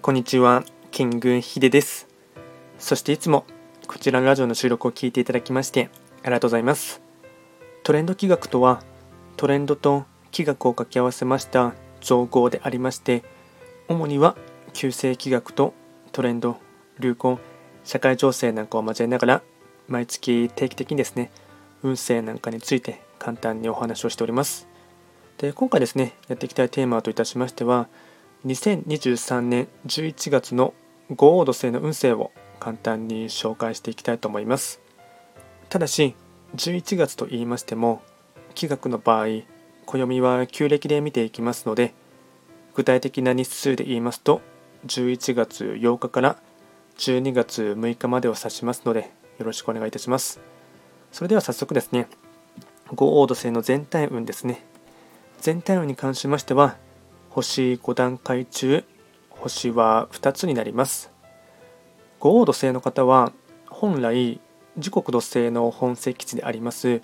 こんにちは、キングヒデです。そしていつもこちらのラジオの収録を聞いていただきましてありがとうございます。トレンド気学とは、トレンドと気学を掛け合わせました造語でありまして、主には旧世気学とトレンド、流行、社会情勢なんかを交えながら、毎月定期的にですね、運勢なんかについて簡単にお話をしております。で、今回ですね、やっていきたいテーマといたしましては、2023年11月の五黄土星の運勢を簡単に紹介していきたいと思います。ただし11月と言いましても、気学の場合暦は旧暦で見ていきますので、具体的な日数で言いますと11月8日から12月6日までを指しますので、よろしくお願いいたします。それでは早速ですね、五黄土星の全体運ですね。全体運に関しましては、星5段階中星は2つになります。五黄土星の方は本来時刻土星の本石地であります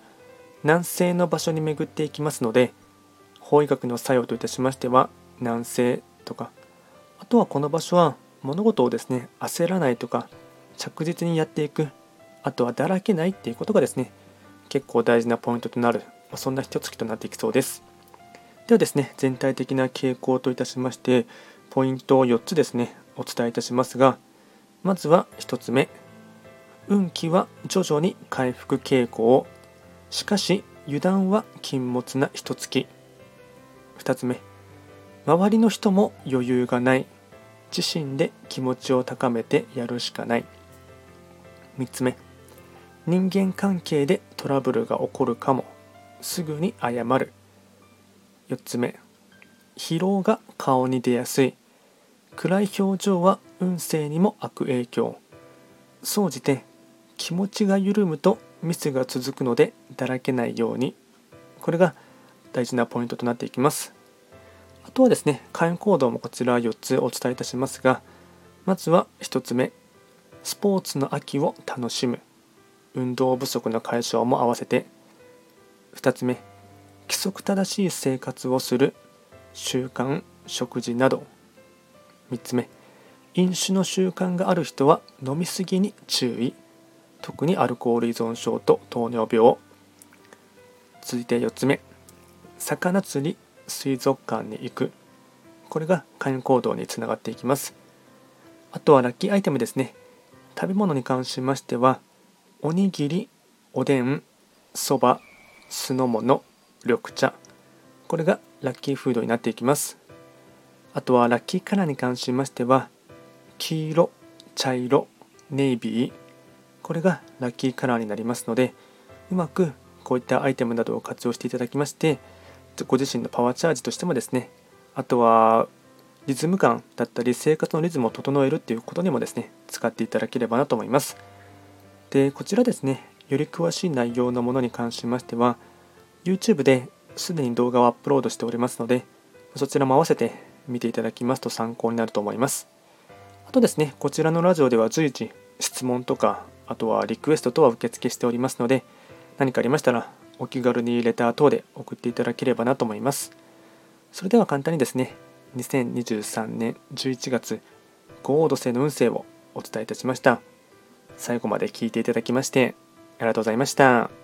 南西の場所に巡っていきますので、方位学の作用といたしましては南西とか、あとはこの場所は物事をですね、焦らないとか、着実にやっていく、あとはだらけないっていうことがですね、結構大事なポイントとなる、そんな一月となっていきそうです。ではですね、全体的な傾向といたしましてポイントを4つですね、お伝えいたしますが、まずは1つ目、運気は徐々に回復傾向、しかし油断は禁物な一月。2つ目、周りの人も余裕がない、自身で気持ちを高めてやるしかない。3つ目、人間関係でトラブルが起こるかも、すぐに謝る。4つ目、疲労が顔に出やすい、暗い表情は運勢にも悪影響。総じて気持ちが緩むとミスが続くので、だらけないように、これが大事なポイントとなっていきます。あとはですね、開運行動もこちら4つお伝えいたしますが、まずは1つ目、スポーツの秋を楽しむ、運動不足の解消も合わせて。2つ目、規則正しい生活をする、習慣、食事など。3つ目、飲酒の習慣がある人は飲みすぎに注意、特にアルコール依存症と糖尿病。続いて4つ目、魚釣り、水族館に行く、これが開運行動につながっていきます。あとはラッキーアイテムですね。食べ物に関しましては、おにぎり、おでん、そば、酢の物、緑茶、これがラッキーフードになっていきます。あとはラッキーカラーに関しましては、黄色、茶色、ネイビー、これがラッキーカラーになりますので、うまくこういったアイテムなどを活用していただきまして、ご自身のパワーチャージとしてもですね、あとはリズム感だったり生活のリズムを整えるということにもですね、使っていただければなと思います。で、こちらですね、より詳しい内容のものに関しましては YouTube ですでに動画をアップロードしておりますので、そちらも合わせて見ていただきますと参考になると思います。あとですね、こちらのラジオでは随時質問とか、あとはリクエスト等は受付しておりますので、何かありましたらお気軽にレター等で送っていただければなと思います。それでは簡単にですね、2023年11月五黄土星の運勢をお伝えいたしました。最後まで聞いていただきましてありがとうございました。